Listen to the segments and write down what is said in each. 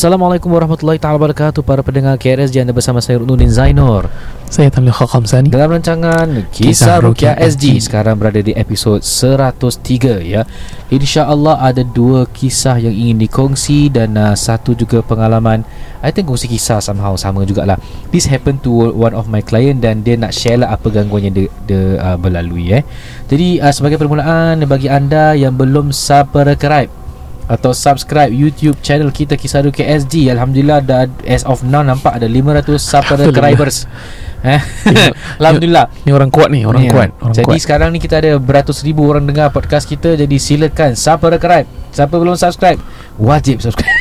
Assalamualaikum warahmatullahi wabarakatuh para pendengar KSG, anda bersama saya Rudud Ninsaindor. Saya Tamil Khamsani dalam rancangan Kisah Ruqyah SG. Sekarang berada di episod 103 ya. InsyaAllah ada dua kisah yang ingin dikongsi dan satu juga pengalaman. I think kongsi kisah somehow sama jugalah. This happened to one of my client dan dia nak share lah apa gangguan yang dia berlalui Jadi sebagai permulaan bagi anda yang belum subscribe atau subscribe YouTube channel kita Kisaru KSG, alhamdulillah dah as of now nampak ada 500 subscribers. Alhamdulillah. Ni orang kuat ni, orang kuat. Orang jadi kuat. Sekarang ni kita ada beratus ribu orang dengar podcast kita, jadi silakan subscribe. Siapa belum subscribe, wajib subscribe.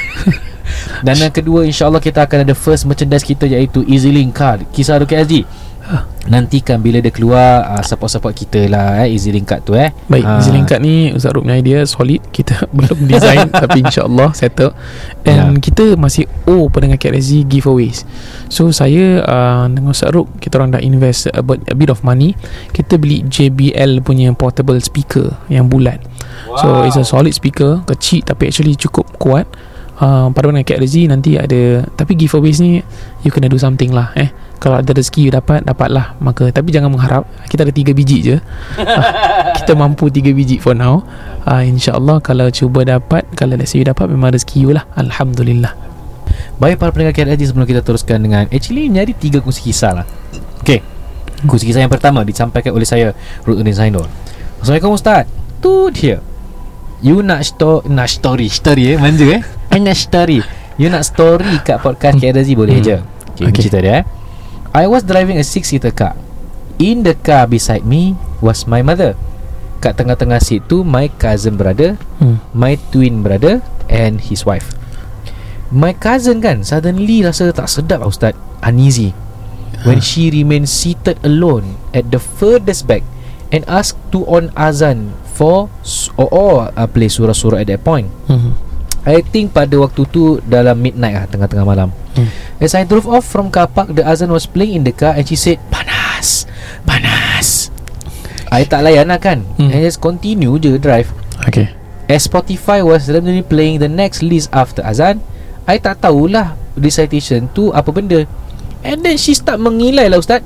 Dan yang kedua, insya-Allah kita akan ada first merchandise kita iaitu EasyLink card Kisaru KSG. Nantikan bila dia keluar, support-support kita lah EasyLink card tu Baik, EasyLink card ni Ust Ruk punya idea solid. Kita belum design tapi insyaAllah settle. Dan kita masih pendengar KSG giveaways. So saya dengan Ust Ruk, kita orang dah invest a bit of money. Kita beli JBL punya portable speaker yang bulat. Wow. So it's a solid speaker, kecil tapi actually cukup kuat. Pada mana KSG nanti ada, tapi giveaways ni you kena do something lah. Kalau ada rezeki you dapatlah maka, tapi jangan mengharap. Kita ada 3 biji je. Kita mampu 3 biji for now. InsyaAllah kalau cuba dapat, kalau let's say you dapat, memang rezeki you lah, alhamdulillah. Baik para pendengar KSG, sebelum kita teruskan dengan actually nyari 3 kongsi kisah lah. Okay, kongsi kisah yang pertama disampaikan oleh saya Rudud Ninsaindor. Assalamualaikum Ustaz. Tu dia, you nak story manja I nak story. You nak story kat podcast KSG boleh je. Okay. Cerita dia I was driving a 6-seater car. In the car beside me was my mother. Kat tengah-tengah seat tu my cousin brother, my twin brother and his wife. My cousin kan suddenly rasa tak sedap lah Ustaz, uneasy. When she remained seated alone at the furthest back and asked to on azan for play surah-surah at that point. I think pada waktu tu dalam midnight lah, tengah-tengah malam. As I drove off from car park, the azan was playing in the car and she said panas. I tak layan lah kan. I just continue je drive. Okay. As Spotify was randomly playing the next list after azan, I tak tahulah recitation tu apa benda. And then she start mengilai lah Ustaz.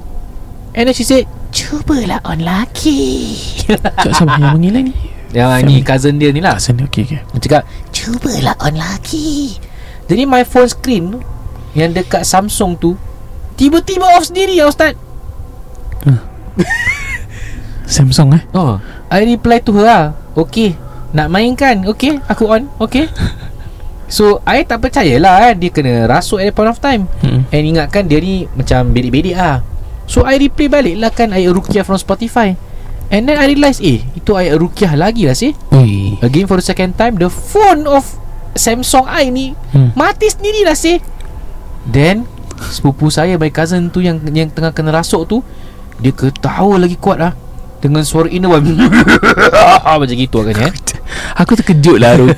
And then she said, cubalah on lagi. Siapa yang mengilai ni? Yang ni cousin dia ni lah. Cousin dia, okay. Dia cakap cubalah on lagi. Jadi my phone screen yang dekat Samsung tu tiba-tiba off sendiri lah Ustaz. Samsung I reply to her lah, okay, nak main kan? Okay, aku on. Okay. So I tak percaya lah dia kena rasuk at the point of time. And ingatkan dia ni macam bedik-bedik lah. So I replay balik lah kan ayat Ruqyah from Spotify. And then I realise itu ayat Ruqyah lagi lah sih. Again for the second time, the phone of Samsung I ni mati sendiri lah sih. Then sepupu saya, my cousin tu yang tengah kena rasuk tu, dia ketawa lagi kuat lah dengan suara inner one. Macam gitu agaknya. Aku terkejut lah Ruk.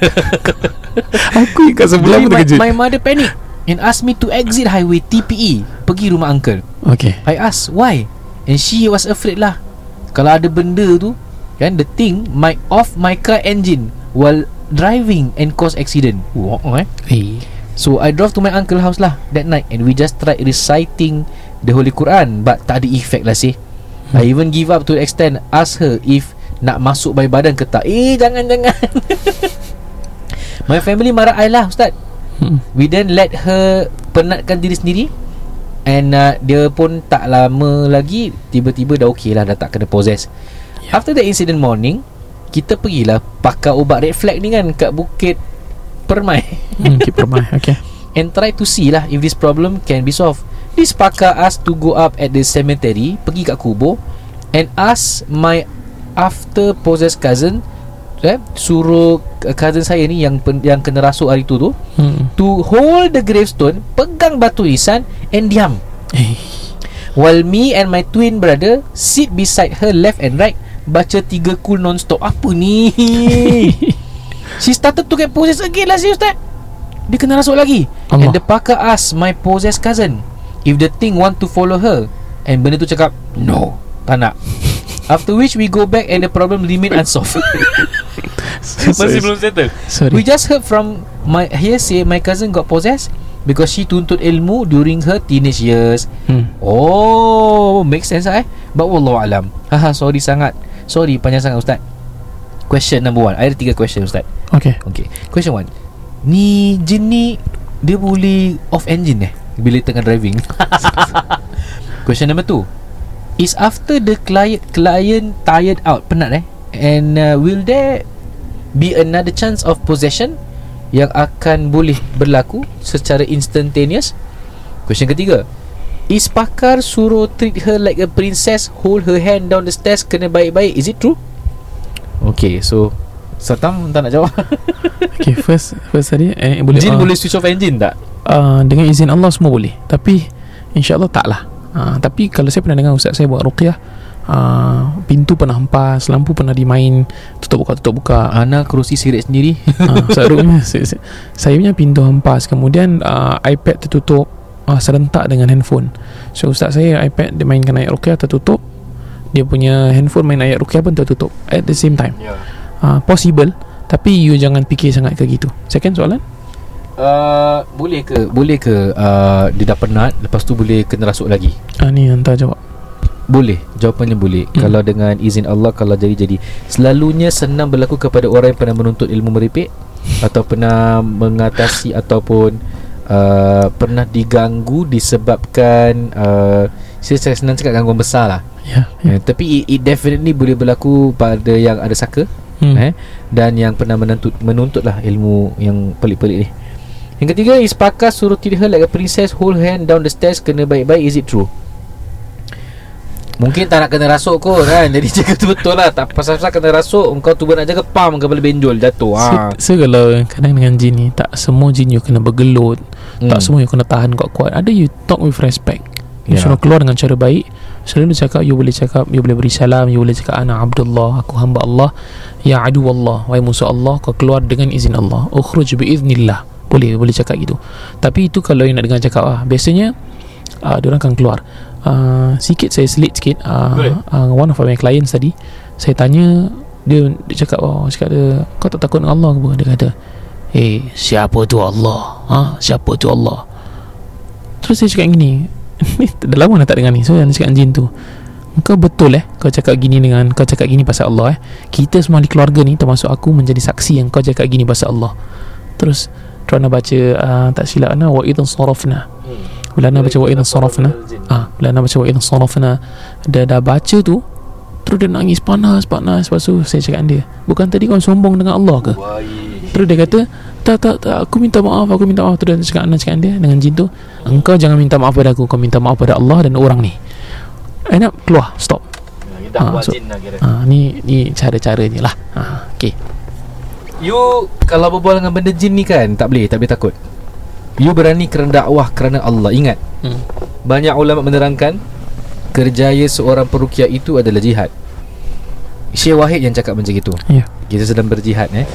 Aku kat sebelah pun terkejut. My mother panic and asked me to exit highway TPE, pergi rumah uncle. Okay. I asked why, and she was afraid lah kalau ada benda tu kan, the thing might off my car engine while driving and cause accident. So I drove to my uncle house lah that night, and we just tried reciting the Holy Quran but tak ada effect lah sih. I even give up to extend ask her if nak masuk bayi badan ke tak. Jangan. My family marah I lah Ustaz. We then let her penatkan diri sendiri. And dia pun tak lama lagi tiba-tiba dah okey lah, dah tak kena possess. After the incident morning, kita pergilah pakai ubat red flag ni kan kat Bukit Permai. Bukit Permai, okay. And try to see lah if this problem can be solved. This pakar asked to go up at the cemetery, pergi kat kubur, and ask my after possessed cousin, suruh cousin saya ni yang kena rasuk hari tu to hold the gravestone, pegang batu nisan and diam. While me and my twin brother sit beside her left and right, baca 3 kul non-stop. Apa ni? She started to get possessed again lah si Ustaz. Dia kena rasuk lagi Allah. And the pakar asked my possessed cousin if the thing want to follow her, and benda tu cakap no, tak nak. After which we go back and the problem remain unsolved. Masih belum settle. Sorry. We just heard from my cousin got possessed because she tuntut ilmu during her teenage years. Oh, make sense lah, but wallahu alam. Sorry sangat, sorry panjang sangat ustaz. Question number 1, I ada 3 question ustaz. Okay. Question 1, ni jin ni dia boleh off engine bila tengah driving? Question number 2 is after the client tired out, penat and will there be another chance of possession yang akan boleh berlaku secara instantaneous? Question ketiga, is pakar suruh treat her like a princess, hold her hand down the stairs, kena baik-baik, is it true? Okay, so Satam tak nak jawab. Okay, first tadi boleh, jin boleh switch off engine tak? Dengan izin Allah semua boleh, tapi insyaAllah tak lah. Tapi kalau saya pernah dengar ustaz saya buat ruqyah, pintu pernah hempas, lampu pernah dimain tutup buka. Ana kerusi sirik sendiri. Seharusnya saya punya pintu hempas, kemudian iPad tertutup serentak dengan handphone. So ustaz saya iPad dia mainkan ayat ruqyah tertutup, dia punya handphone main ayat ruqyah pun tertutup at the same time. Possible, tapi you jangan fikir sangat ke gitu. Second soalan, Boleh ke dia dah penat, lepas tu boleh kena rasuk lagi? Ni hantar jawab. Boleh, jawapannya boleh. Kalau dengan izin Allah, kalau jadi-jadi. Selalunya senang berlaku kepada orang yang pernah menuntut ilmu meripik atau pernah mengatasi ataupun pernah diganggu disebabkan saya senang cakap gangguan besar lah. Tapi it definitely boleh berlaku pada yang ada saka dan yang pernah menuntutlah ilmu yang pelik-pelik ni. Yang ketiga, is pakar suruh treat her like a princess, hold hand down the stairs, kena baik-baik, is it true? Mungkin tak nak kena rasuk kot kan, jadi jaga tu betul lah. Tak pasal-pasal kena rasuk, engkau tu nak jaga, pam, kepala benjol jatuh. So kalau kadang dengan jin ni, tak semua jin you kena bergelut, tak semua you kena tahan kuat-kuat. Ada you talk with respect, you suruh keluar dengan cara baik. Selalu cakap, you boleh beri salam, you boleh cakap ana Abdullah, aku hamba Allah, ya adu Allah, wahai musuh Allah, kau keluar dengan izin Allah, ukhruj biiznillah. Boleh cakap gitu. Tapi itu kalau yang nak dengar cakap biasanya diorang akan keluar. Sikit saya selit sikit, one of my clients tadi saya tanya dia cakap, dia, kau tak takut dengan Allah ke? Dia kata, siapa tu Allah? Siapa tu Allah? Terus saya cakap gini, ni dah lama dah tak dengar ni. So yang cakap jin tu, kau betul kau cakap gini dengan kau cakap gini pasal Allah. Kita semua di keluarga ni, termasuk aku, menjadi saksi yang kau cakap gini pasal Allah. Terus Tuan baca tak silap ana wa idzan sarafna. Bila ana baca wa idzan sarafna, dah baca tu, terus dia nangis panas. Lepas tu saya cakap dia, bukan tadi kau sombong dengan Allah ke? Terus dia kata, tak, aku minta maaf. Terus dia cakap dia dengan jin tu, engkau jangan minta maaf pada aku, kau minta maaf pada Allah dan orang ni. Enak keluar, stop. Ni cara-caranya lah. Okay, you kalau berbual dengan benda jin ni kan, tak boleh takut. You berani kerana dakwah, kerana Allah. Ingat, banyak ulama menerangkan kerjaya seorang peruqyah itu adalah jihad. Syekh Wahid yang cakap macam itu. Kita sedang berjihad Dan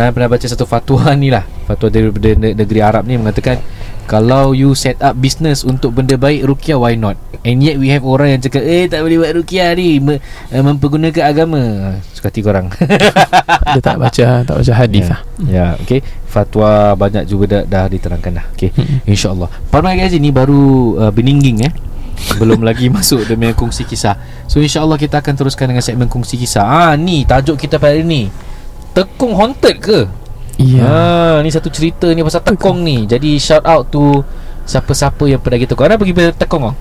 saya pernah baca satu fatwa ni lah, fatwa dari negeri Arab ni, mengatakan kalau you set up business untuk benda baik, ruqyah why not? And yet we have orang yang cakap tak boleh buat ruqyah ni, mempergunakan agama. Suka hati korang. Dia tak baca hadis okay. Fatwa banyak juga dah diterangkan dah. Okay, InsyaAllah Parma Gazi ni baru beninging belum lagi masuk demi kongsi kisah. So insyaAllah kita akan teruskan dengan segmen kongsi kisah. Ni tajuk kita pada hari ni, Tekong haunted ke? Ni satu cerita ni pasal Tekong ni. Jadi shout out to siapa-siapa yang pernah kita. Kau ada pergi ke Tekong?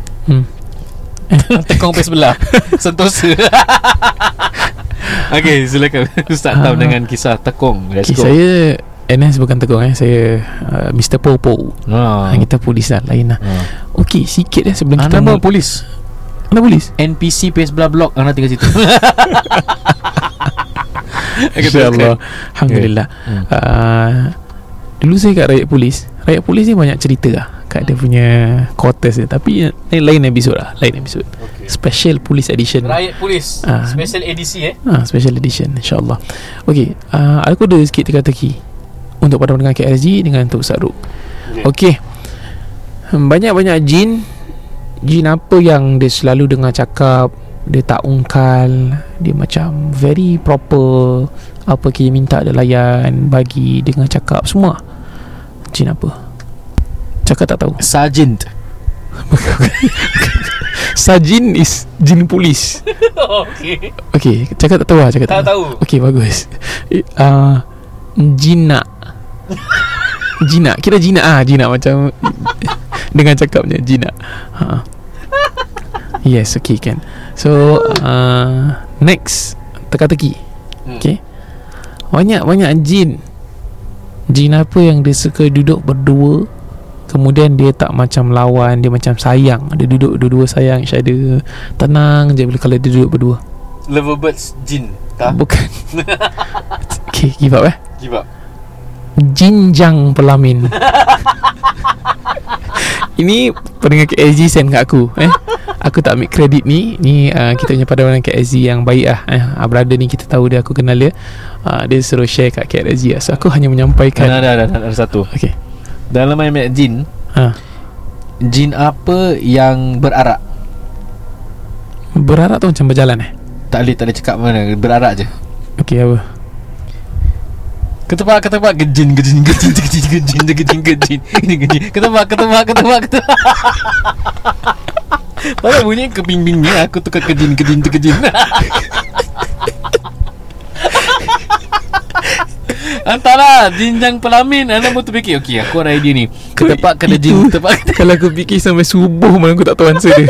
Tekong pes sebelah Sentosa. Okay, silakan Ustaz Tam dengan kisah Tekong. Let's go. Saya NS bukan Tekong saya Mr. Popo. Kita polis lah, lain lah. Okey, sikit sebelum kita nama polis NPC pes sebelah blok, anak tinggal situ. InsyaAllah, Alhamdulillah. Dulu saya kat Rakyat Polis ni banyak cerita lah kat dia punya quarters dia. Tapi lain episode okay. Special Police Edition, Rakyat Polis Special edisi Special Edition, InsyaAllah. Okey, aku ada sikit teka-teki untuk pada pendengar KSG dengan untuk Ust Ruk. Okey. Banyak-banyak jin apa yang dia selalu dengar cakap, dia tak ungkal, dia macam very proper, apa kita minta dia layan, bagi, dengar cakap semua. Jin apa? Cakap tak tahu. Sergeant. Sergeant is jin polis. Okay. Okay, cakap tak tahu lah. Cakap tak tahu. Okay, bagus. Jinak. Jinak. Kira jinak ah, jinak macam dengan cakapnya jinak. Ha. Yes, okay kan. So next, teka-teki. Okay. Banyak-banyak jin. Jin apa yang dia suka duduk berdua, kemudian dia tak macam lawan, dia macam sayang. Dia duduk dua-dua sayang each other. Tenang je bila kalau dia duduk berdua. Lovebirds jin tak? Bukan. Okay, give up eh. Give up. Jinjang pelamin. Ini pendengar KSG send kat aku eh. Aku tak ambil kredit ni. Ni kita punya padawanan KSG yang baik lah brother ni kita tahu dia, aku kenal dia. Dia suruh share kat KSG lah. So aku hanya menyampaikan. Ada satu. Okay. Dalam ayat jin jin apa yang berarak? Berarak tu macam berjalan eh? Tak boleh cakap mana. Berarak je. Okay, apa? Ketebak gejin ketebak padahal bunyi keping-pingnya aku tukar gejin antara jinjang pelamin. Anda mau terfikir. Okey, aku ada idea ni. Ketebak kena jin ketebak. Kalau aku fikir sampai subuh malam aku tak tahu answer dia.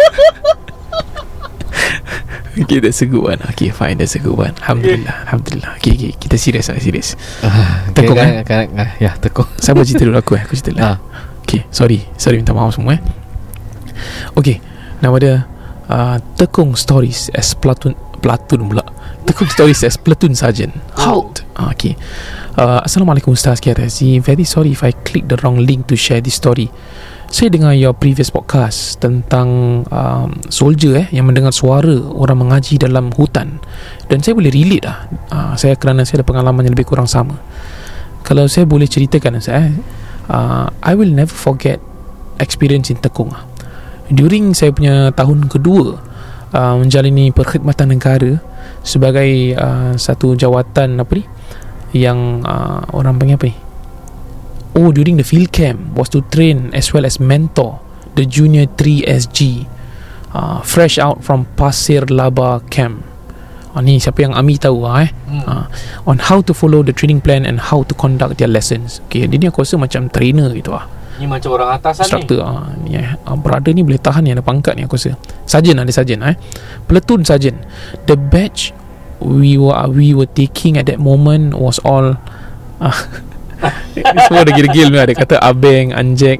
Okay, that's a good one. Okay, fine, that's a good one. Alhamdulillah. Okay, kita serius. Tekong kan? Ya, tekong. Sabar cerita dulu aku. Aku cerita lah. Okay, sorry, minta maaf semua. Okay, nama dia Tekong Stories as Platoon pula. Tekong Stories as Platoon Sergeant. Halt. Okay. Assalamualaikum Ustaz KRSG. Very sorry if I click the wrong link to share this story. Saya dengar your previous podcast tentang soldier yang mendengar suara orang mengaji dalam hutan, dan saya boleh relate lah. Saya kerana saya ada pengalaman yang lebih kurang sama. Kalau saya boleh ceritakan saya, I will never forget experience in Tekong. During saya punya tahun kedua menjalani perkhidmatan negara sebagai satu jawatan apa ni yang orang panggil apa ni? Oh, during the field camp was to train as well as mentor the junior 3SG fresh out from Pasir Laba camp. Ni siapa yang Ami tahu lah on how to follow the training plan and how to conduct their lessons. Okay, dia ni aku rasa macam trainer gitu lah. Ni macam orang atasan instructor, ni brother ni boleh tahan ni, ada pangkat ni aku rasa. Sarjan ada sarjan platoon sarjan. The batch we were taking at that moment was all semua dah gil-gil lah. Dia kata abeng, anjek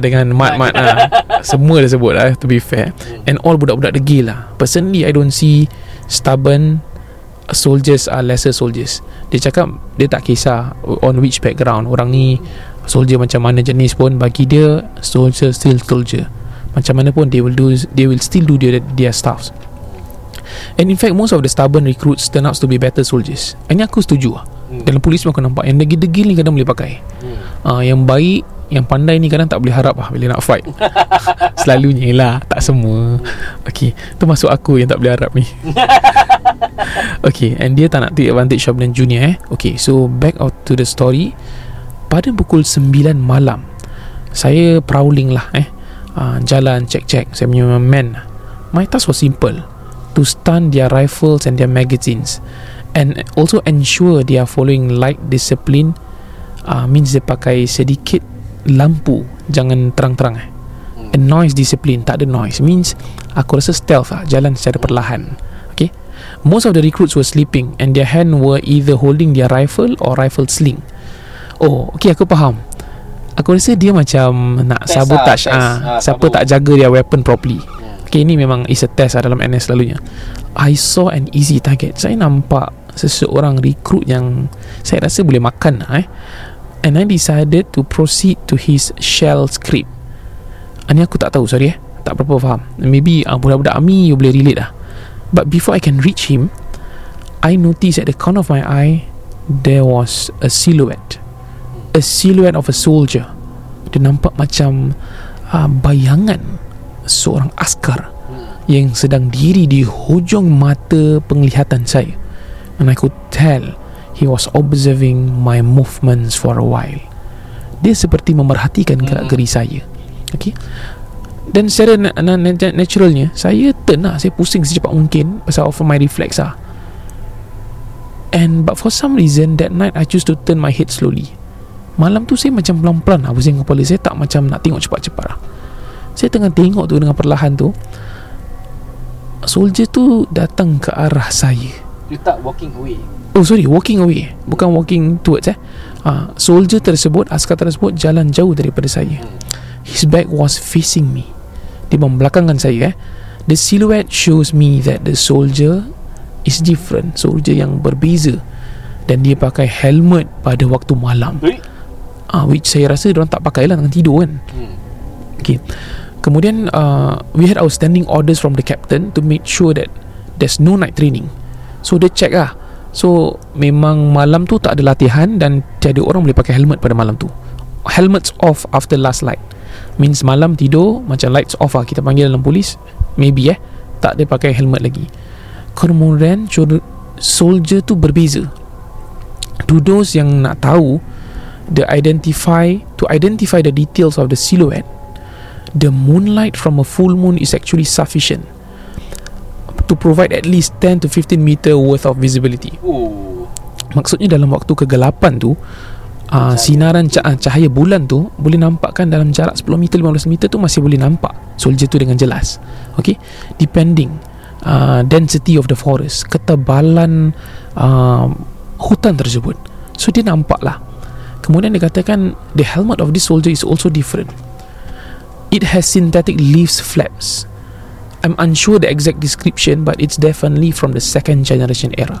dengan mat-mat semua dah sebut lah, to be fair. And all budak-budak degil lah. Personally I don't see stubborn soldiers are lesser soldiers. Dia cakap dia tak kisah on which background orang ni soldier macam mana jenis pun, bagi dia soldier still soldier. Macam mana pun they will still do their stuff. And in fact most of the stubborn recruits turn out to be better soldiers. Ini aku setuju lah. Dalam polis pun aku nampak yang degil-degil ni kadang boleh pakai. Yang baik, yang pandai ni kadang tak boleh harap lah bila nak fight. Selalunya lah, tak semua. Okay, tu masuk aku yang tak boleh harap ni. Okay, and dia tak nak take advantage of the junior Okay, so back out to the story. Pada pukul 9 malam saya prowling lah jalan check-check. Saya punya man, my task was simple, to stun their rifles and their magazines and also ensure they are following light discipline. Means dia pakai sedikit lampu, jangan terang-terang and noise discipline, tak ada noise. Means aku rasa stealth lah, jalan secara perlahan. Okay, most of the recruits were sleeping and their hand were either holding their rifle or rifle sling. Oh, okay, aku faham. Aku rasa dia macam nak sabotage siapa tak jaga dia weapon properly. Okay, ini memang is a test dalam NS selalunya. I saw an easy target. Saya nampak seseorang recruit yang saya rasa boleh makan and I decided to proceed to his shell script. Ini aku tak tahu, sorry tak berapa faham. Maybe budak-budak Ami you boleh relate lah. But before I can reach him, I noticed at the corner of my eye there was a silhouette of a soldier. Dia nampak macam bayangan seorang askar yang sedang diri di hujung mata penglihatan saya. And I could tell he was observing my movements for a while. dia seperti memerhatikan gerak geri saya. Okey. Dan secara naturalnya saya turn lah, saya pusing secepat mungkin pasal of my reflex lah. And but for some reason that night I choose to turn my head slowly. Malam tu saya macam pelan-pelan lah pusing kepala. Saya tak macam nak tengok cepat-cepat lah. Saya tengah tengok tu dengan perlahan tu, soldier tu datang ke arah saya. You tak walking away? Oh sorry, walking away, bukan walking towards Soldier tersebut, askar tersebut jalan jauh daripada saya. His back was facing me. Dia membelakangkan saya. The silhouette shows me that the soldier is different. Soldier yang berbeza. Dan dia pakai helmet pada waktu malam. Which saya rasa diorang tak pakai lah, tengah tidur kan. Okay. Kemudian we had outstanding orders from the captain to make sure that there's no night training. So dia check lah. So memang malam tu tak ada latihan dan tiada orang boleh pakai helmet pada malam tu. Helmets off after last light. Means malam tidur macam lights off lah, kita panggil dalam polis. Maybe tak ada pakai helmet lagi. Kemudian soldier tu berbeza. To those yang nak tahu to identify the details of the silhouette, the moonlight from a full moon is actually sufficient to provide at least 10 to 15 meter worth of visibility. Maksudnya dalam waktu kegelapan tu, sinaran cahaya bulan tu boleh nampakkan dalam jarak 10 meter, 15 meter tu masih boleh nampak soldier tu dengan jelas. Okay, depending density of the forest, ketebalan hutan tersebut. So dia nampak lah. Kemudian dikatakan the helmet of this soldier is also different. It has synthetic leaves flaps. I'm unsure the exact description, but it's definitely from the second generation era.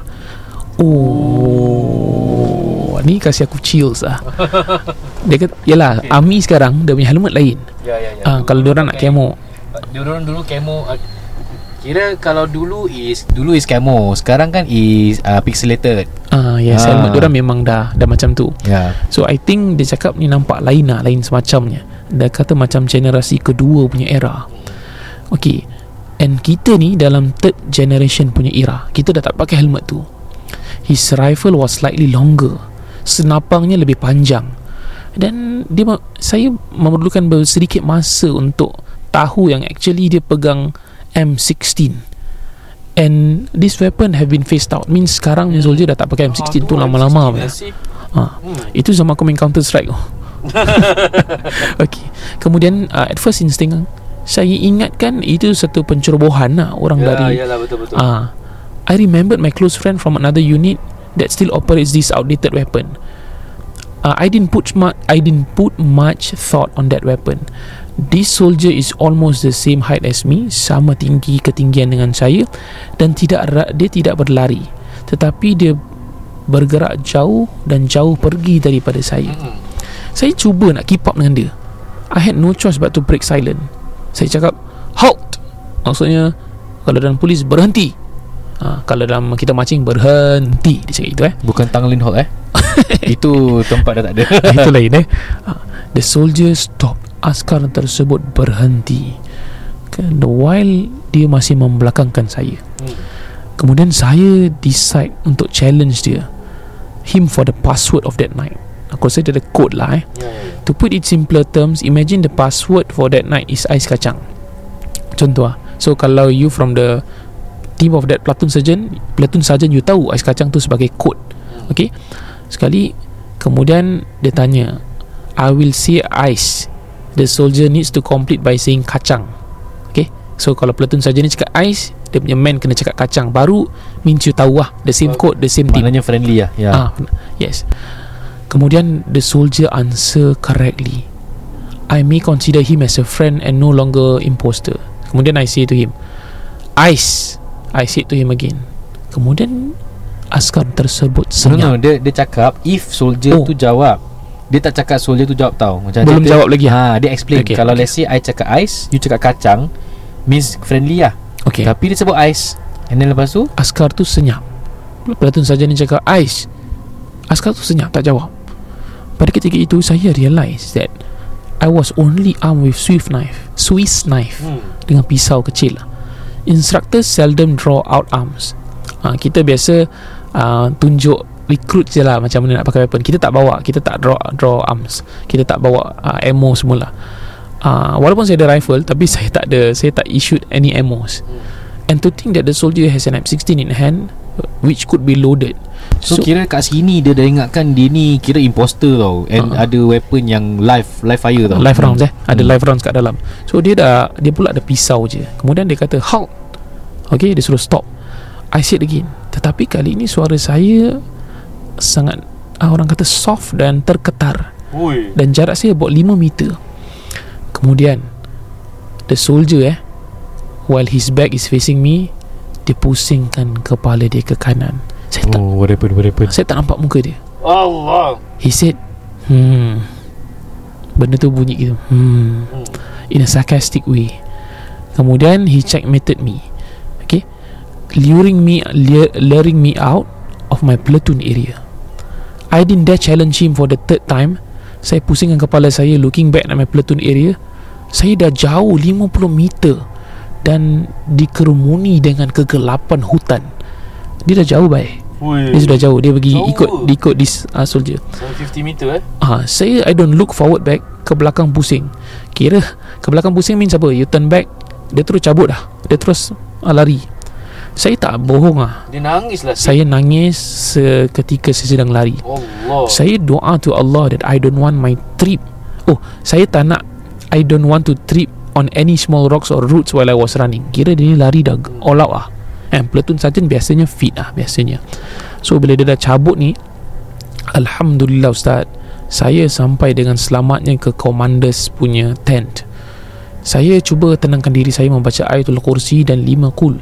Ni kasih aku chills lah. Dia kata, yelah, army sekarang dia punya helmet lain. Kalau diorang nak camo, diorang dulu camo. Kira kalau dulu is camo, sekarang kan is pixelated. Helmet diorang memang dah macam tu. So I think dia cakap ni nampak lain lah, lain semacamnya. Dia kata macam generasi kedua punya era. Okay. And kita ni dalam third generation punya era. Kita dah tak pakai helmet tu. His rifle was slightly longer, senapangnya lebih panjang, dan saya memerlukan sedikit masa untuk tahu yang actually dia pegang M16, and this weapon have been phased out. Means sekarang ni soldier dah tak pakai M16 tu lama-lama. Itu zaman aku main Counter Strike. Okay. Kemudian at first instinct saya ingatkan itu satu pencerobohan lah, orang betul-betul. I remembered my close friend from another unit that still operates this outdated weapon. I didn't put much thought on that weapon. This soldier is almost the same height as me, sama tinggi ketinggian dengan saya, dan dia tidak berlari, tetapi dia bergerak jauh dan jauh pergi daripada saya. Saya cuba nak keep up dengan dia. I had no choice but to break silent. Saya cakap, "Halt!" Maksudnya kalau dalam polis, berhenti. Kalau dalam kita marching, berhenti. Dia cakap itu bukan Tanglin Hall Itu tempat dah tak ada. Itu lain The soldier stopped. Askar tersebut berhenti, the while dia masih membelakangkan saya. Kemudian saya decide untuk challenge dia, him for the password of that night. Aku rasa dia ada code lah To put it simpler terms, imagine the password for that night is ais kacang. Contoh So kalau you from the team of that platoon sergeant, you tahu ais kacang tu sebagai kod. Okay, sekali kemudian dia tanya, I will say ice, the soldier needs to complete by saying kacang. Okay, so kalau platoon sergeant ni cakap ice, dia punya man kena cakap kacang, baru means you tahu the same code, the same team. Maknanya friendly yes. Kemudian the soldier answer correctly. I may consider him as a friend and no longer imposter. Kemudian I say to him, ice. I said to him again. Kemudian askar tersebut senyap. No, dia cakap if soldier tu jawab. Dia tak cakap soldier tu jawab tau. Macam belum dia jawab lagi. Dia explain. Okay, kalau let's say I cakap ice, you cakap kacang, means friendly lah. Okay. Tapi dia sebut ice. And then lepas tu askar tu senyap. Pelatuan saja ni cakap ice, askar tu senyap, tak jawab. Pada ketika itu saya realise that I was only armed with Swiss knife dengan pisau kecil lah. Instructors seldom draw out arms. Kita biasa tunjuk recruit je lah macam mana nak pakai weapon. Kita tak bawa, kita tak draw arms, kita tak bawa ammo semula. Walaupun saya ada rifle, tapi saya tak issued any ammos. And to think that the soldier has an M16 in hand, which could be loaded. So kira kat sini dia dah ingatkan dia ni kira imposter tau. And ada weapon yang live fire tau, live rounds ada live rounds kat dalam. So dia pula ada pisau je. Kemudian dia kata halt. Okay, dia suruh stop. I said again. Tetapi kali ini suara saya sangat orang kata soft dan terketar. Oi. Dan jarak saya about 5 meter. Kemudian the soldier while his back is facing me, dia pusingkan kepala dia ke kanan. Saya tak nampak muka dia. Allah. He said, benda tu bunyi gitu, in a sarcastic way. Kemudian he checkmated me, okay, luring me out of my platoon area. I didn't dare challenge him for the third time. Saya pusingkan kepala saya, looking back at my platoon area. Saya dah jauh 50 meter dan dikerumuni dengan kegelapan hutan. Dia dah jauh baik. Dia sudah jauh. Dia pergi ikut this soldier. 50 meter Saya I don't look forward back. Ke belakang pusing. Kira ke belakang pusing means apa? You turn back, dia terus cabut dah. Dia terus lari. Saya tak bohong Dia nangis lah. Saya nangis ketika saya sedang lari. Allah. Saya doa to Allah that I don't want my trip. I don't want to trip on any small rocks or roots while I was running. Kira dia lari dah all out and platoon sergeant biasanya fit biasanya. So bila dia dah cabut ni, Alhamdulillah Ustaz, saya sampai dengan selamatnya ke commander's punya tent. Saya cuba tenangkan diri saya, membaca Ayatul Kursi dan 5 kul.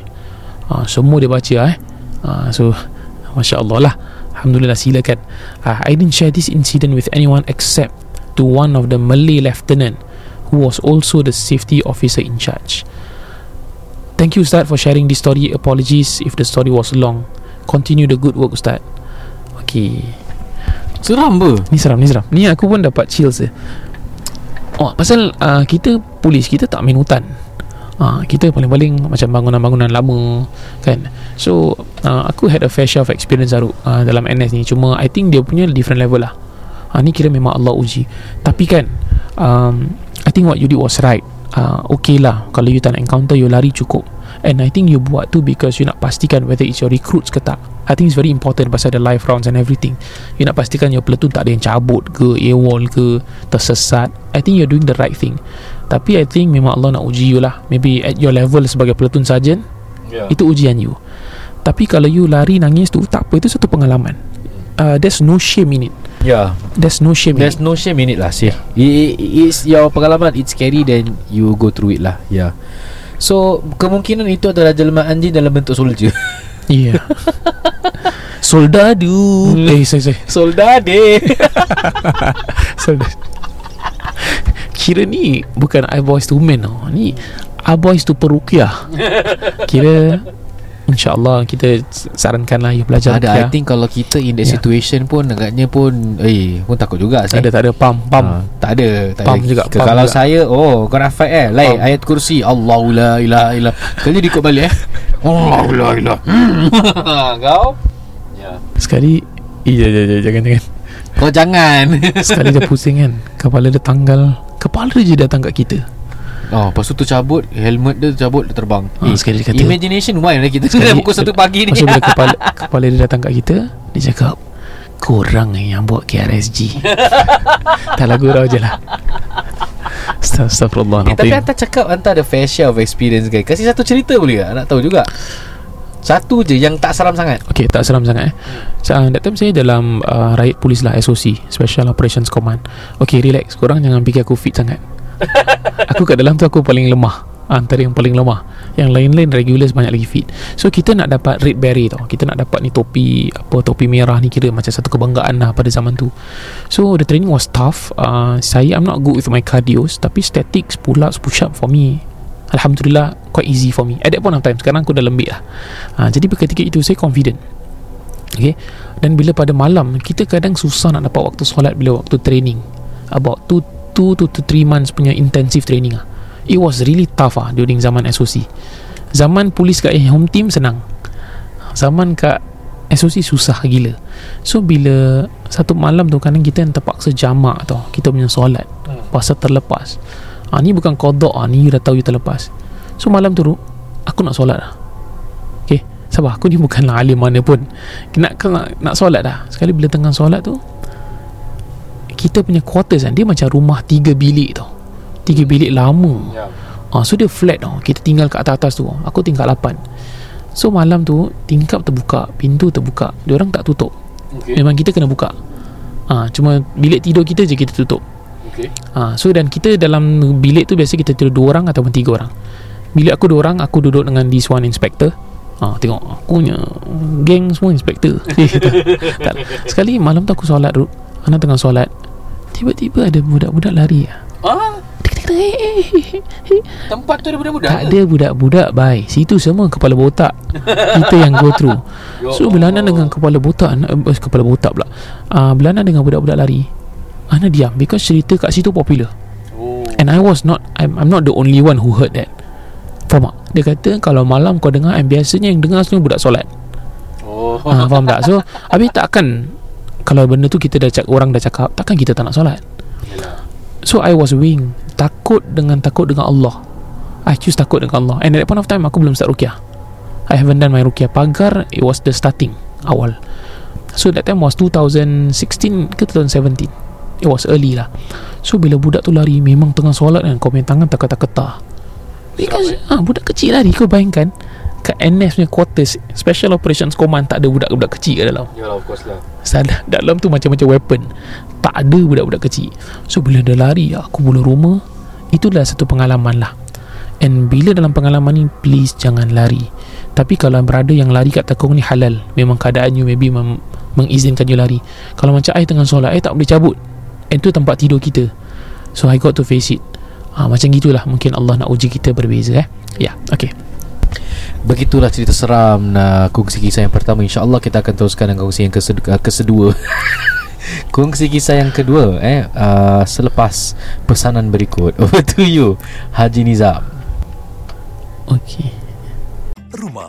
Semua dia baca so Masya Allah lah, Alhamdulillah. Silakan. I didn't share this incident with anyone except to one of the Malay lieutenant who was also the safety officer in charge. Thank you Ustaz for sharing this story. Apologies if the story was long. Continue the good work Ustaz. Okay. Seram ber? Ni seram. Ni aku pun dapat chills je. Pasal kita polis, kita tak main hutan. Kita paling-paling macam bangunan-bangunan lama kan. So aku had a fair share of experience dalam NS ni. Cuma I think dia punya different level lah. Ni kira memang Allah uji. Tapi kan I think what you did was right. Okay lah, kalau you tak nak encounter, you lari cukup. And I think you buat tu because you nak pastikan whether it's your recruits ke tak. I think it's very important pasal the live rounds and everything. You nak pastikan your platoon tak ada yang cabut ke, AWOL ke, tersesat. I think you're doing the right thing. Tapi I think memang Allah nak uji you lah. Maybe at your level sebagai platoon sergeant, itu ujian you. Tapi kalau you lari nangis tu, tak apa, itu satu pengalaman. There's no shame in it. There's no shame in it lah. It's your pengalaman, it's scary, then you go through it lah. So kemungkinan itu adalah jelmaan jin dalam bentuk soldier. Soldadu. Soldade. Kira ni bukan I Boys to Men ni I Boys to Perukiah. Kira InsyaAllah kita sarankanlah you belajar ada ruqyah. I think kalau kita in that situation pun agaknya pun pun takut juga. Tak ada pam. Tak ada. Juga, kalau saya kau nak fight lain ayat kursi Allahu la ilaha illa. Kali dia ikut balik Allahu la ilaha. Kau? Sekali jangan. Kau jangan. Sekali dia pusing kan. Kepala dia tanggal. Kepala dia datang kat kita. Lepas tu tercabut, helmet dia tercabut, dia terbang. Sekali dia kata, imagination wine lah kita sekali, pukul 1 pagi ni. Lepas tu bila kepala dia datang kat kita, dia cakap korang yang buat KRSG. Tak lagu rau je lah. Astagfirullah. Tapi hantar cakap hantar ada fair share of experience guys. Kasih satu cerita boleh tak? Nak tahu juga. Satu je yang tak seram sangat. Okay, tak seram sangat That time saya dalam Rakyat Polis lah, SOC, Special Operations Command. Okay, relax. Korang jangan fikir aku fit sangat. Aku kat dalam tu aku paling lemah, antara yang paling lemah. Yang lain-lain regulars banyak lagi fit. So kita nak dapat red beret tau. Kita nak dapat ni topi merah ni, kira macam satu kebanggaan lah pada zaman tu. So the training was tough. I'm not good with my cardios, tapi statics, pull-ups, push-up for me Alhamdulillah quite easy for me at that point of time. Sekarang aku dah lembik lah. Jadi ketika itu saya confident. Okay. Dan bila pada malam, kita kadang susah nak dapat waktu solat bila waktu training. About 2 to 3 months punya intensive training It was really tough during zaman SOC. Zaman polis kat home team senang. Zaman kat SOC susah gila. So bila satu malam tu kadang kita yang terpaksa jamak tau kita punya solat pasal terlepas. Ni bukan kodok, ni dah tahu you terlepas. So malam tu Ruk, aku nak solat dah. Okay, sabar, aku ni bukanlah alim mana pun, nak solat dah. Sekali bila tengah solat tu, kita punya quarters kan, dia macam rumah 3 bilik tau, 3 bilik lama. So dia flat tau, kita tinggal kat atas tu. Aku tingkat 8. So malam tu tingkap terbuka, pintu terbuka, diorang tak tutup. Okay. Memang kita kena buka. Cuma bilik tidur kita je kita tutup. Okay. So dan kita dalam bilik tu biasa kita tidur 2 orang ataupun 3 orang. Bilik aku 2 orang, aku duduk dengan this one inspector. Tengok aku punya geng semua inspector. Sekali malam tu aku solat dulu, anak tengah solat, tiba-tiba ada budak-budak lari. Tempat tu ada budak-budak tak ke? Ada budak-budak baik. Situ semua kepala botak. Kita yang go through. So belanan dengan kepala botak, kepala botak pula, belanan dengan budak-budak lari. Ana diam because cerita kat situ popular. And I was not, I'm not the only one who heard that. Faham tak? Dia kata kalau malam kau dengar, biasanya yang dengar semua budak solat. Faham tak? So habis takkan, kalau benda tu kita dah orang dah cakap, takkan kita tak nak solat. So I was weighing takut dengan Allah. I choose takut dengan Allah. And at that point of time aku belum start ruqyah. I haven't done my ruqyah pagar. It was the starting awal. So that time was 2016 ke 2017. It was early lah. So bila budak tu lari, memang tengah solat kan, kau punya tangan terketar-ketar. Because budak kecil lari. Kau bayangkan kat NS punya quarters, Special Operations Command, tak ada budak-budak kecil kat dalam. Yalah, of course lah. Dalam tu macam-macam weapon, tak ada budak-budak kecil. So bila dia lari, aku bulu rumah. Itulah satu pengalaman lah. And bila dalam pengalaman ni, please jangan lari. Tapi kalau berada yang lari kat Tekong ni halal, memang keadaan you maybe mengizinkan you lari. Kalau macam I tengah solat, I tak boleh cabut, and tu tempat tidur kita. So I got to face it. Macam gitulah, mungkin Allah nak uji kita berbeza. Yeah, okay. Begitulah cerita seram kongsi kisah yang pertama. InsyaAllah kita akan teruskan dengan kongsi yang kesedua. Kongsi kisah yang kedua selepas pesanan berikut. Over to you, Haji Nizam. Okey. Rumah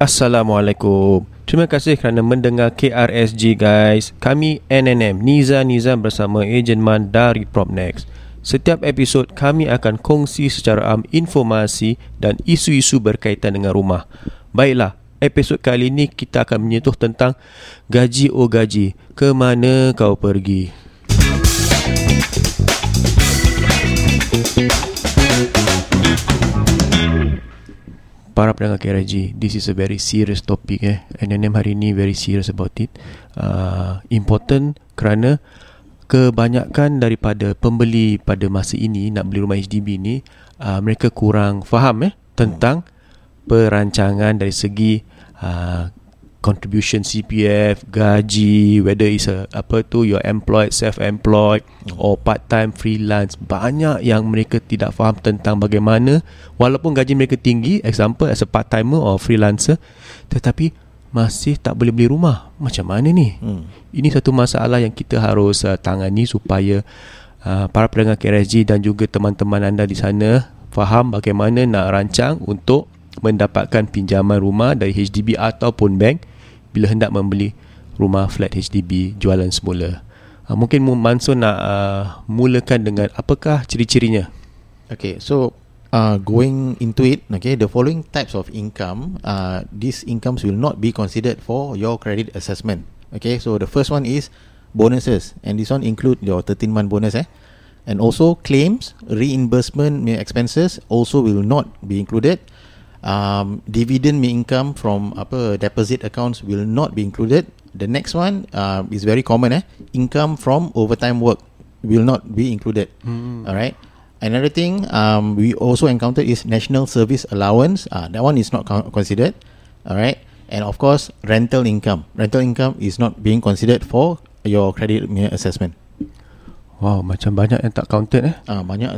Assalamualaikum. Terima kasih kerana mendengar KRSG guys. Kami NNM Nizam bersama Ejen Man dari Propnex. Setiap episod kami akan kongsi secara am informasi dan isu-isu berkaitan dengan rumah. Baiklah, episod kali ini kita akan menyentuh tentang gaji gaji. Ke mana kau pergi? Para pendengar KRG, this is a very serious topic NNM hari ini very serious about it. Important kerana kebanyakan daripada pembeli pada masa ini nak beli rumah HDB ni, mereka kurang faham tentang perancangan dari segi contribution CPF, gaji, whether it's you're employed, self-employed or part-time freelance. Banyak yang mereka tidak faham tentang bagaimana walaupun gaji mereka tinggi, example as a part-timer or freelancer, tetapi masih tak boleh beli rumah. Macam mana ni? Ini satu masalah yang kita harus tangani supaya para pendengar KRSG dan juga teman-teman anda di sana faham bagaimana nak rancang untuk mendapatkan pinjaman rumah dari HDB ataupun bank bila hendak membeli rumah flat HDB jualan semula. Mungkin Manson nak mulakan dengan apakah ciri-cirinya. Okay, so going into it, okay, the following types of income, these incomes will not be considered for your credit assessment. Okay, so the first one is bonuses, and this one include your 13-month bonus and also claims, reimbursement expenses also will not be included. Dividend income from deposit accounts will not be included. The next one is very common. Income from overtime work will not be included. All right. Another thing we also encountered is national service allowance. That one is not considered. All right. And of course, rental income. Rental income is not being considered for your credit assessment. Wow, macam banyak yang tak counted banyak.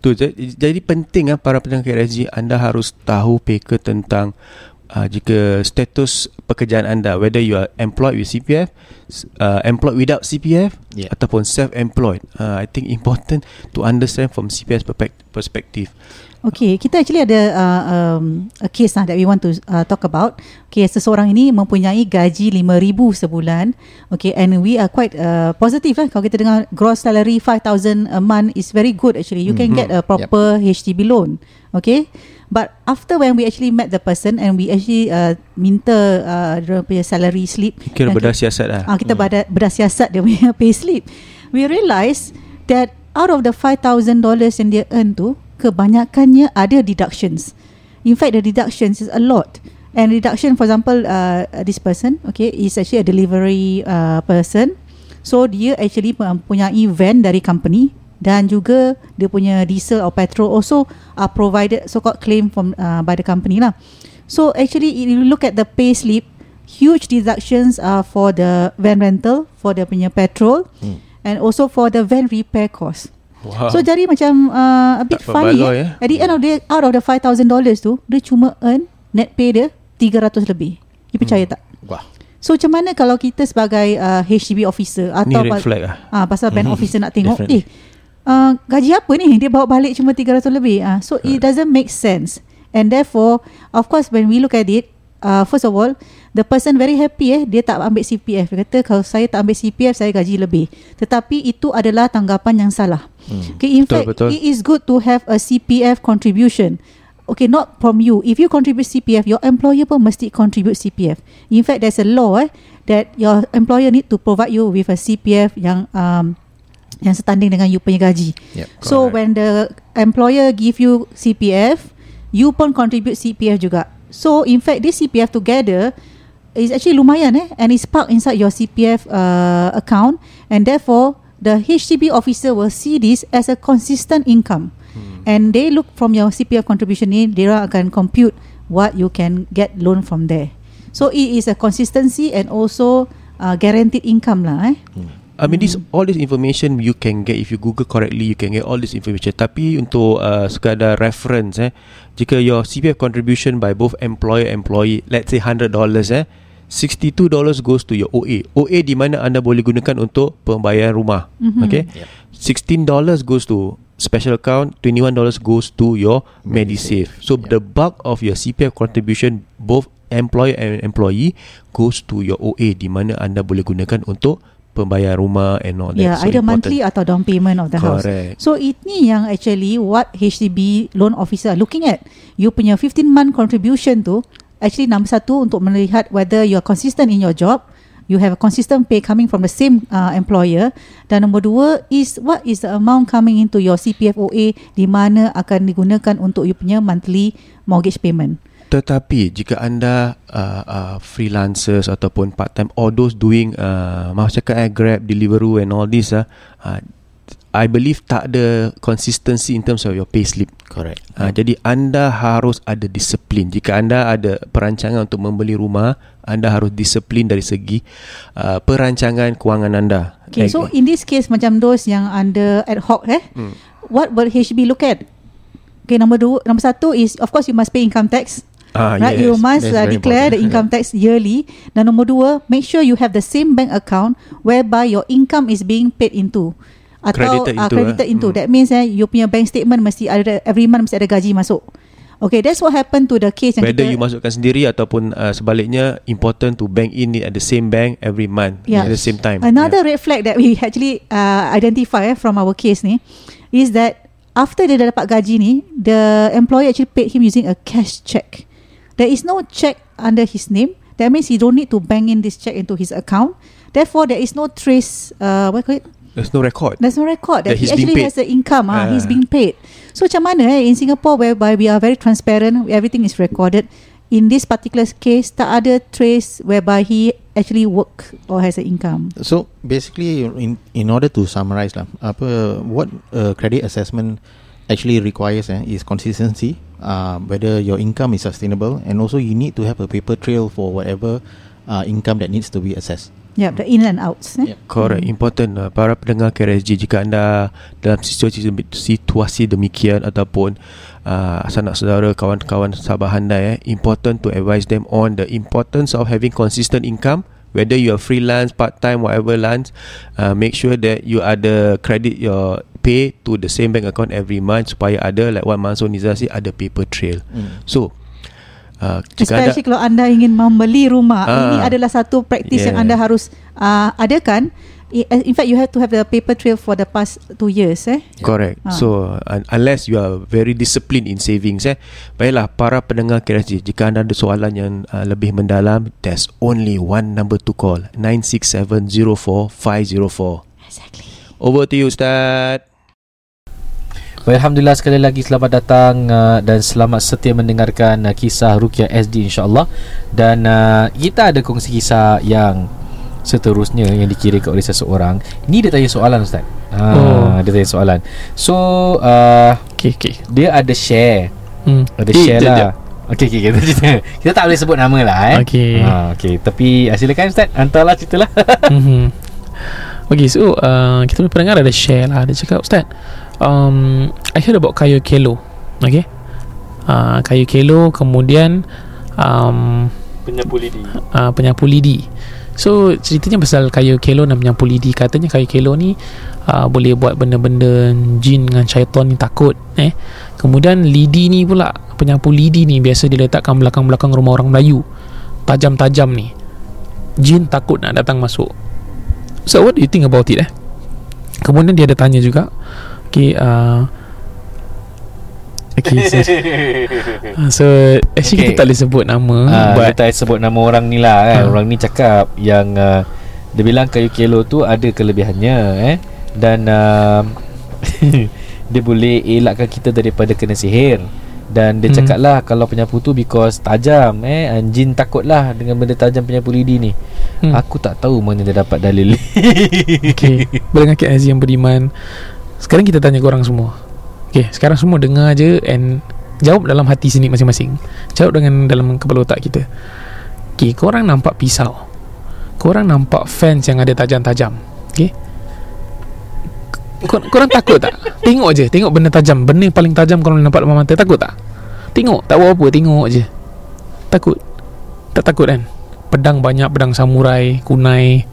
Tu jadi penting para penyandang KSG, anda harus tahu peka tentang jika status pekerjaan anda, whether you are employed with CPF, employed without CPF, ataupun self-employed. I think important to understand from CPF perspective. Okay, kita actually ada a case that we want to talk about. Okay, seseorang ini mempunyai gaji RM5,000 sebulan. Okay, and we are quite positive lah. Kalau kita dengar gross salary $5,000 a month is very good actually. You can get a proper HDB loan. Okay, but after when we actually met the person and we actually minta dia punya salary slip. Kira bedah siasat lah. Kita bedah siasat dia punya pay slip. We realise that out of the $5,000 yang dia earn tu, kebanyakannya ada deductions. In fact, the deductions is a lot. And deduction, for example, this person, okay, is actually a delivery person. So dia actually mempunyai van dari company, dan juga dia punya diesel or petrol also are provided, so-called claim from by the company lah. So actually, if you look at the pay slip, huge deductions are for the van rental, for dia punya petrol, and also for the van repair cost. Wow. So jadi macam a bit funny At the end of the out of the $5,000 tu, dia cuma earn net pay dia $300 lebih. You percaya tak? Wah. So macam mana kalau kita sebagai HDB officer atau pasal bank officer nak tengok gaji apa ni dia bawa balik cuma $300 lebih. So it doesn't make sense. And therefore, of course, when we look at it, first of all, the person very happy dia tak ambil CPF. Dia kata kalau saya tak ambil CPF, saya gaji lebih. Tetapi itu adalah tanggapan yang salah. Okay, in fact, it is good to have a CPF contribution. Okay, not from you. If you contribute CPF, your employer pun mesti contribute CPF. In fact, there's a law that your employer need to provide you with a CPF yang setanding dengan you punya gaji. So when the employer give you CPF, you pun contribute CPF juga. So in fact, this CPF together is actually lumayan and it's parked inside your CPF account, and therefore the HDB officer will see this as a consistent income, and they look from your CPF contribution ni, they akan compute what you can get loan from there. So it is a consistency and also guaranteed income lah. I mean, this all this information you can get if you Google correctly. You can get all this information. Tapi untuk sekadar reference, jika your CPF contribution by both employer and employee, let's say $100, $62 goes to your OA. OA di mana anda boleh gunakan untuk pembayaran rumah. Okay, $16 goes to special account, $21 goes to your Medisave. So the bulk of your CPF contribution, both employer and employee, goes to your OA di mana anda boleh gunakan untuk pembayaran rumah and all that. Yeah, so either important monthly atau down payment of the house. So ini yang actually what HDB loan officer looking at. You punya 15-month contribution tu actually nombor satu untuk melihat whether you are consistent in your job, you have a consistent pay coming from the same employer, dan nombor dua is what is the amount coming into your CPFOA di mana akan digunakan untuk you punya monthly mortgage payment. Tetapi jika anda freelancers ataupun part time or those doing macam Grab, Deliveroo and all this, I believe tak ada consistency in terms of your payslip. Correct. Jadi anda harus ada disiplin. Jika anda ada perancangan untuk membeli rumah, anda harus disiplin dari segi perancangan kewangan anda. Okay, so in this case macam those yang anda ad hoc what will HDB look at? Okay, nombor satu is of course you must pay income tax. Right, yes, you must declare the income tax yearly. Dan nombor dua, make sure you have the same bank account whereby your income is being paid into atau credited into. That means you punya bank statement mesti ada every month mesti ada gaji masuk. Okay, that's what happened to the case. Whether you masukkan sendiri ataupun sebaliknya, important to bank in it at the same bank every month at the same time. Another red flag that we actually identify from our case ni is that after dia dah dapat gaji ni, the employer actually paid him using a cash check. There is no check under his name. That means he don't need to bank in this check into his account. Therefore, there is no trace. What call it? There's no record. There's no record that he actually has the income. He's being paid. So, macam mana in Singapore, whereby we are very transparent, everything is recorded. In this particular case, tak ada trace whereby he actually work or has an income. So, basically, in order to summarize lah, what credit assessment actually requires is consistency, whether your income is sustainable, and also you need to have a paper trail for whatever income that needs to be assessed. Yep, the in and outs. Correct, important. Para pendengar KSG, jika anda dalam situasi demikian ataupun sanak saudara, kawan-kawan sahabat anda, important to advise them on the importance of having consistent income. Whether you are freelance, part-time, whatever lunch, make sure that you ada credit your pay to the same bank account every month supaya ada, like what Mansur Nizam say, ada paper trail. So, especially kalau anda ingin membeli rumah, ini adalah satu praktis yang anda harus adakan. In fact, you have to have the paper trail for the past 2 years. Correct. So, unless you are very disciplined in savings. Baiklah, para pendengar KSG, jika anda ada soalan yang lebih mendalam, there's only one number to call, 967-04504. Exactly. Over to you, Ustaz. Well, Alhamdulillah, sekali lagi selamat datang dan selamat setia mendengarkan Kisah Ruqyah SG, insyaAllah. Dan kita ada kongsi kisah yang seterusnya yang dikirimkan oleh seseorang. Ini dia tanya soalan, Ustaz. Dia tanya soalan. So okay. Dia ada share. Ada share lah. Okay. Kita tak boleh sebut nama lah. Okay. Tapi silakan, Ustaz, hantarlah cerita lah. Okay, so kita pendengar ada share lah. Dia cakap, Ustaz, I heard about kayu kelo. Okay, kayu kelo, kemudian penyapu lidi. So ceritanya pasal kayu kelo dan penyapu lidi. Katanya kayu kelo ni boleh buat benda-benda jin dengan syaitan ni takut. Kemudian lidi ni pula, penyapu lidi ni biasa diletakkan belakang-belakang rumah orang Melayu. Tajam-tajam ni, jin takut nak datang masuk. So what do you think about it? Kemudian dia ada tanya juga, So actually kita tak boleh sebut nama, kita sebut nama orang ni lah kan. Orang ni cakap yang dia bilang kayu kelo tu ada kelebihannya, dan dia boleh elakkan kita daripada kena sihir. Dan dia cakap lah kalau penyapu tu because tajam, jin takut lah dengan benda tajam penyapu lidi ni. Aku tak tahu mana dia dapat dalil. Berdengar KSG yang beriman, sekarang kita tanya korang semua. Sekarang semua dengar je and jawab dalam hati sendiri masing-masing. Jawab dengan dalam kepala otak kita. Korang nampak pisau, korang nampak fans yang ada tajam-tajam. Korang takut tak? Tengok je, tengok benda tajam. Benda yang paling tajam korang nampak dalam mata, takut tak? Tengok, tak buat apa, tengok je. Takut? Tak takut kan? Pedang banyak, pedang samurai, kunai,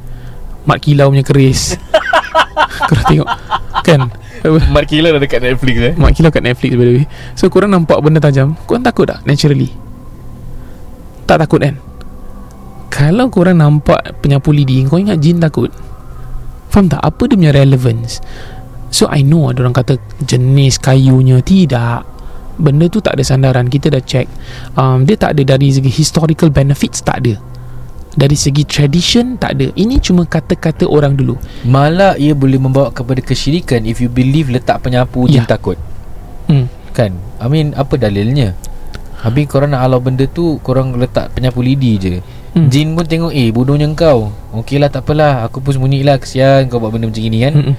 mat kilau punya keris. Korang tengok kan? Mat Kilau dah dekat Netflix. Mat Kilau kat Netflix, by the way. So korang nampak benda tajam, korang takut tak? Naturally tak takut kan? Kalau korang nampak penyapu lidi, korang ingat jin takut. Faham tak? Apa dia punya relevance? So I know ada orang kata jenis kayunya. Tidak, benda tu tak ada sandaran. Kita dah check, dia tak ada dari segi historical benefits, tak ada. Dari segi tradition, tak ada. Ini cuma kata-kata orang dulu. Malah ia boleh membawa kepada kesyirikan if you believe letak penyapu jin takut. Kan? I mean, apa dalilnya? Habis korang nak halau benda tu, korang letak penyapu lidi je. Jin pun tengok, bodohnya kau. Okey lah, takpelah, aku pun sembunyi lah, kesian kau buat benda macam gini kan.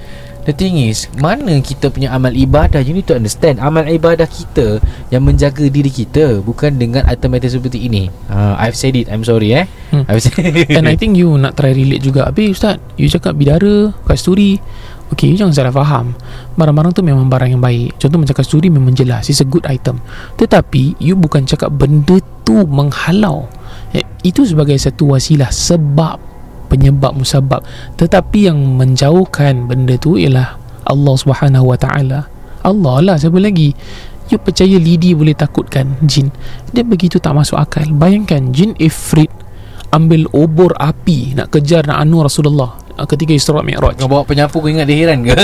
The thing is, mana kita punya amal ibadah, you need to understand. Amal ibadah kita yang menjaga diri kita, bukan dengan item-item seperti ini. I've said it, I'm sorry. And I think you nak try relate juga. Habis Ustaz, you cakap bidara, kasturi. Okay, you jangan salah faham. Barang-barang tu memang barang yang baik. Contoh macam kasturi memang jelas, it's a good item. Tetapi, you bukan cakap benda tu menghalau. Itu sebagai satu wasilah, sebab penyebab musabab. Tetapi yang menjauhkan benda tu ialah Allah Subhanahu Wa Taala. Allah lah, siapa lagi? You percaya lidi boleh takutkan jin? Dia begitu tak masuk akal. Bayangkan jin Ifrit ambil obor api nak kejar nak anu Rasulullah ketika Isra Mi'raj. Kau bawa penyapu, kau ingat dia heran ke?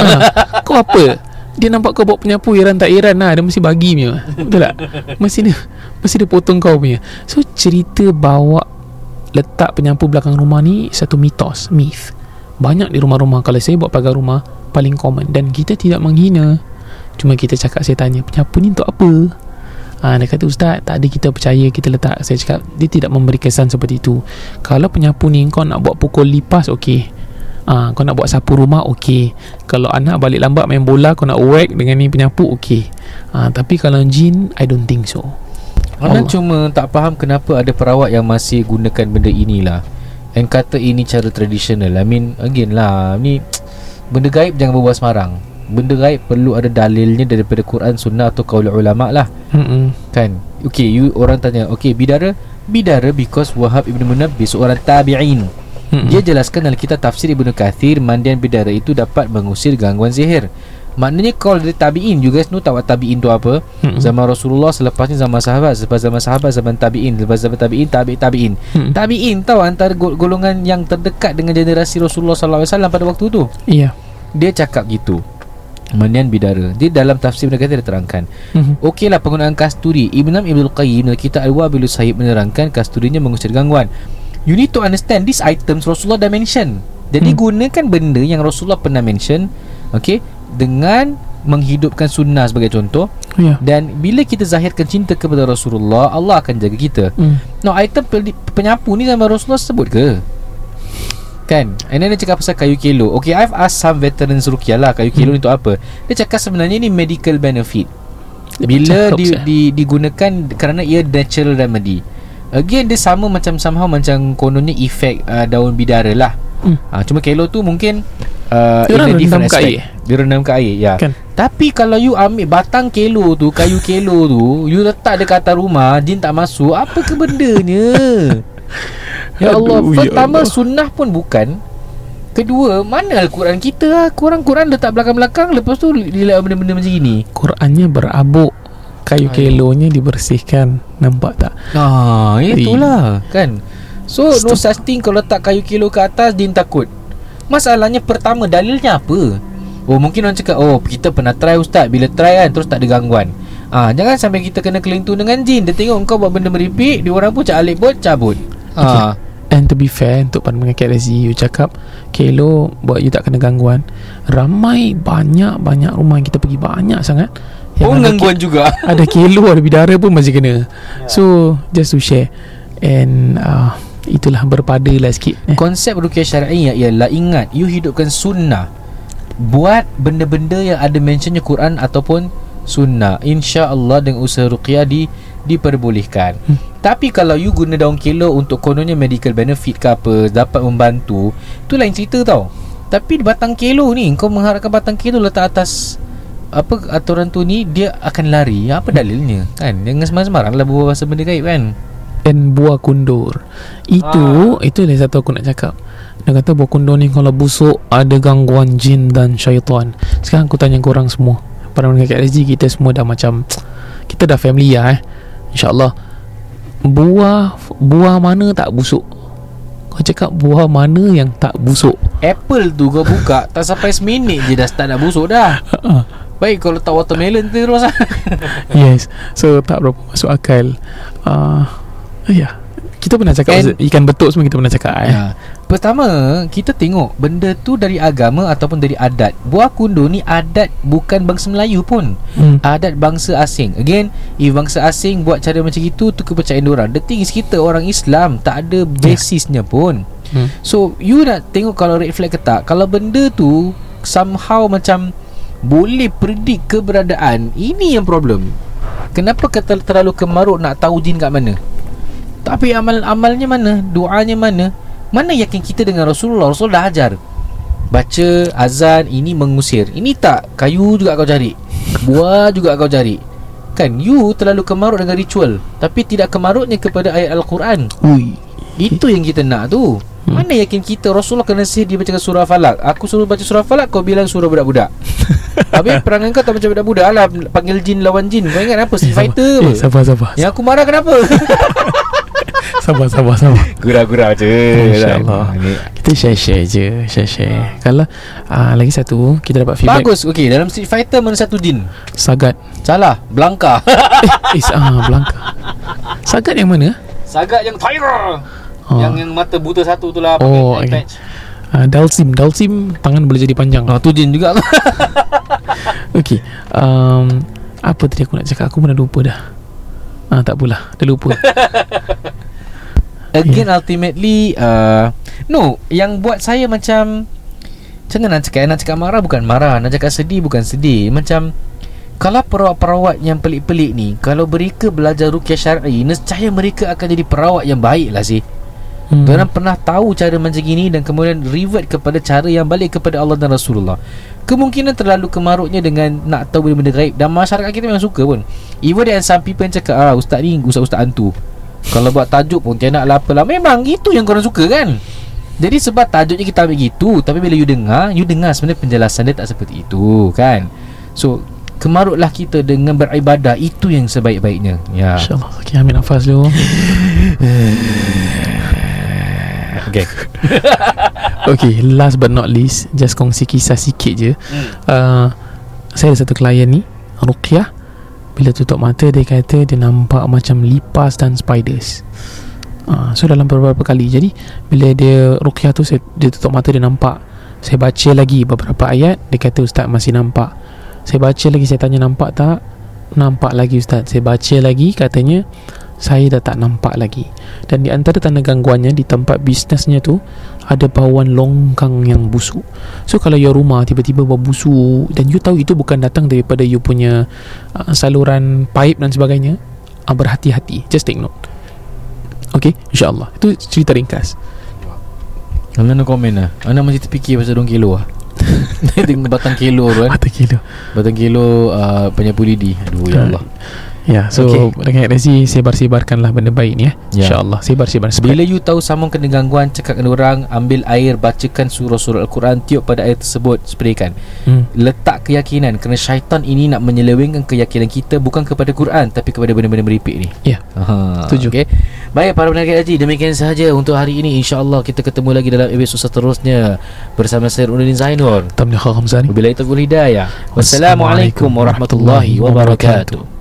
Kau apa? Dia nampak kau bawa penyapu, heran tak heran lah. Dia mesti bagi punya, betul tak? Mesti dia potong kau punya. So cerita bawa letak penyapu belakang rumah ni satu mitos, myth. Banyak di rumah-rumah. Kalau saya buat pagar rumah, paling common. Dan kita tidak menghina, cuma kita cakap, saya tanya, penyapu ni untuk apa? Dia kata, Ustaz, tak ada, kita percaya, kita letak. Saya cakap, dia tidak memberi kesan seperti itu. Kalau penyapu ni kau nak buat pukul lipas, okey. Kau nak buat sapu rumah, okey. Kalau anak balik lambat main bola, kau nak whack dengan ni penyapu, okey. Tapi kalau jin, I don't think so. Anak cuma tak faham kenapa ada perawat yang masih gunakan benda inilah, and kata ini cara tradisional. I mean, again lah, ni benda gaib jangan berbual semarang. Benda gaib perlu ada dalilnya daripada Quran, Sunnah atau kaul ulama' lah. Kan? Okay, you orang tanya, okay, bidara? Bidara because Wahab ibn Munabbih seorang tabi'in. Dia jelaskan dalam kitab tafsir ibn Kathir, mandian bidara itu dapat mengusir gangguan sihir. Maknanya kalau dari tabi'in, you guys know tak tabi'in tu apa? Zaman Rasulullah, selepas ni zaman sahabat, selepas zaman sahabat zaman tabi'in, selepas zaman tabi'in tabi'in. Tabi'in tahu antara golongan yang terdekat dengan generasi Rasulullah sallallahu alaihi wasallam pada waktu tu. Ya. Yeah. Dia cakap gitu. Mandian bidara. Dia dalam tafsir ibn Kathir diterangkan. Okeylah penggunaan kasturi. Ibnul Qayyim dalam kitab Al-Wabil Sayyid menerangkan kasturinya mengusir gangguan. You need to understand these items Rasulullah dah mention. Jadi gunakan benda yang Rasulullah pernah mention, okay, dengan menghidupkan sunnah sebagai contoh. Dan bila kita zahirkan cinta kepada Rasulullah, Allah akan jaga kita. Now item penyapu ni sama Rasulullah sebut ke? Kan? And then dia cakap pasal kayu kelo. Okay, I've asked some veterans ruqyah lah, kayu kelo ni untuk apa. Dia cakap sebenarnya ni medical benefit bila digunakan kerana ia natural remedy. Again, dia sama macam somehow macam kononnya efek daun bidara lah. Cuma kelo tu mungkin dia rendam kat air. Dia rendam kat air, ya. Kan? Tapi kalau you ambil batang kelo tu, kayu kelo tu, you letak dekat atas rumah, jin tak masuk. Apa ke bendanya? Ya Allah. Pertama, sunnah pun bukan. Kedua, mana Al-Quran kita lah? Quran letak belakang-belakang, lepas tu dilak benda-benda macam gini. Qurannya berabuk, kayu kelonya dibersihkan. Nampak tak? Itulah kan. So no such thing kalau letak kayu kelo ke atas jin takut. Masalahnya pertama, dalilnya apa? Oh, mungkin orang cakap, oh kita pernah try ustaz, bila try kan terus tak ada gangguan. Jangan sampai kita kena kelintu dengan jin. Dia tengok kau buat benda meripik, dia orang pun calik bot cabut. And to be fair, untuk pandangan KLSG, you cakap kelo buat you tak kena gangguan. Ramai banyak rumah yang kita pergi, banyak sangat yang gangguan juga. Ada kelo, ada bidara pun masih kena. So just to share. And itulah, berpadalah sikit. Konsep ruqyah syar'i ialah, ingat, you hidupkan sunnah, buat benda-benda yang ada mentionnya Quran ataupun sunnah. InsyaAllah dengan usaha ruqyah diperbolehkan. Tapi kalau you guna daun kelo untuk kononnya medical benefit ke apa, dapat membantu, tu lain cerita tau. Tapi batang kelo ni, kau mengharapkan batang kelo letak atas apa aturan tu ni, dia akan lari. Apa dalilnya? Kan? Jangan sembarang-sembarang lah berbual pasal benda gaib kan. Dan buah kundur itu, itu adalah satu aku nak cakap. Dia kata buah kundur ni kalau busuk ada gangguan jin dan syaitan. Sekarang aku tanya korang semua, pada mereka KLSG, kita semua dah macam, kita dah family lah InsyaAllah. Buah mana tak busuk? Kau cakap buah mana yang tak busuk? Apple tu kau buka tak sampai seminit je dah start dah busuk dah. Baik kalau letak watermelon terus. Yes. So tak berapa masuk akal. Kita pernah cakap ikan betuk semua, kita pernah cakap. Pertama, kita tengok benda tu dari agama ataupun dari adat. Buah kundur ni adat bukan bangsa Melayu pun. Adat bangsa asing. Again, if bangsa asing buat cara macam itu, tu kepercayaan diorang. The thing is, kita orang Islam tak ada basisnya pun. So you nak tengok kalau red flag ke tak. Kalau benda tu somehow macam boleh predict keberadaan, ini yang problem. Kenapa kata terlalu kemaruk nak tahu jin kat mana, tapi amalnya mana, doanya mana? Mana yakin kita dengan Rasul dah ajar baca azan ini mengusir, ini tak. Kayu juga kau cari, buah juga kau cari. Kan, you terlalu kemarut dengan ritual, tapi tidak kemarutnya kepada ayat Al-Quran. Itu yang kita nak tu. Mana yakin kita Rasulullah kena sihir dia baca surah Falak? Aku suruh baca surah Falak, kau bilang surah budak-budak. Habis perangan kau tak macam budak-budak lah, panggil jin lawan jin. Kau ingat apa? Street Fighter. Sabar. Yang aku marah kenapa? Sabar. Gurau-gurau je. InsyaAllah. Kita share-share je. Kalau lagi satu, kita dapat feedback bagus. Okey, dalam Street Fighter mana satu jin? Sagat. Salah, Blanka. Blanka. Sagat yang mana? Sagat yang Tiger. Yang mata buta satu tu lah. Pakai patch. Dalsim tangan boleh jadi panjang. Tu jin juga. Okey. Apa tadi aku nak cakap? Aku pernah lupa dah. Tak apalah, dah lupa. Again, ultimately no, yang buat saya macam Macam mana nak cakap? Nak cakap marah bukan marah, nak cakap sedih bukan sedih. Macam kalau perawat-perawat yang pelik-pelik ni, kalau mereka belajar ruqyah syar'i, nescaya mereka akan jadi perawat yang baik lah sih. Mereka pernah tahu cara macam gini dan kemudian revert kepada cara yang balik kepada Allah dan Rasulullah. Kemungkinan terlalu kemarutnya dengan nak tahu benda-benda gaib. Dan masyarakat kita memang suka pun. Even there some people yang cakap, ah, ustaz ni ustaz-ustaz hantu, kalau buat tajuk pun tiada nak apa lah. Memang itu yang korang suka kan. Jadi sebab tajuknya kita ambil gitu. Tapi bila you dengar sebenarnya penjelasan dia tak seperti itu kan. So kemarutlah kita dengan beribadah, itu yang sebaik-baiknya. Ya. InsyaAllah. Okay, ambil nafas dulu. Okay. Okay, last but not least, just kongsi kisah sikit je. Saya ada satu klien ni ruqyah, bila tutup mata dia kata dia nampak macam lipas dan spiders. So dalam beberapa kali, jadi bila dia ruqyah tu, dia tutup mata dia nampak. Saya baca lagi beberapa ayat, dia kata ustaz masih nampak. Saya baca lagi, saya tanya nampak tak? Nampak lagi ustaz. Saya baca lagi, katanya saya dah tak nampak lagi. Dan di antara tanda gangguannya, di tempat bisnesnya tu ada bauan longkang yang busuk. So kalau your rumah tiba-tiba bau busuk dan you tahu itu bukan datang daripada you punya saluran pipe dan sebagainya, berhati-hati. Just take note. Okay, insyaAllah. Itu cerita ringkas. Mana komen lah? Anda masih terfikir pasal dong kilo lah. Dengan batang kilo tu kan. Batang kilo penyapu lidi. Aduh ya Allah. Ya, so okay. Dengan Rezi, sebar-sebarkanlah benda baik ni ya. InsyaAllah sebar-sebar. Bila you tahu someone kena gangguan, cakap kena orang, ambil air, bacakan surah-surah Al-Quran, tiup pada air tersebut, spraykan. Letak keyakinan, kerana syaitan ini nak menyelewengkan keyakinan kita bukan kepada Quran tapi kepada benda-benda meripik ni. Ya. Setuju. Okay. Baik para pendengar Rezi, demikian sahaja untuk hari ini. InsyaAllah kita ketemu lagi dalam episod seterusnya bersama saya Rudud Ninsaindor, Tamil Khamsani. Wabillahi taufiq wal hidayah. Wassalamualaikum warahmatullahi wabarakatuh.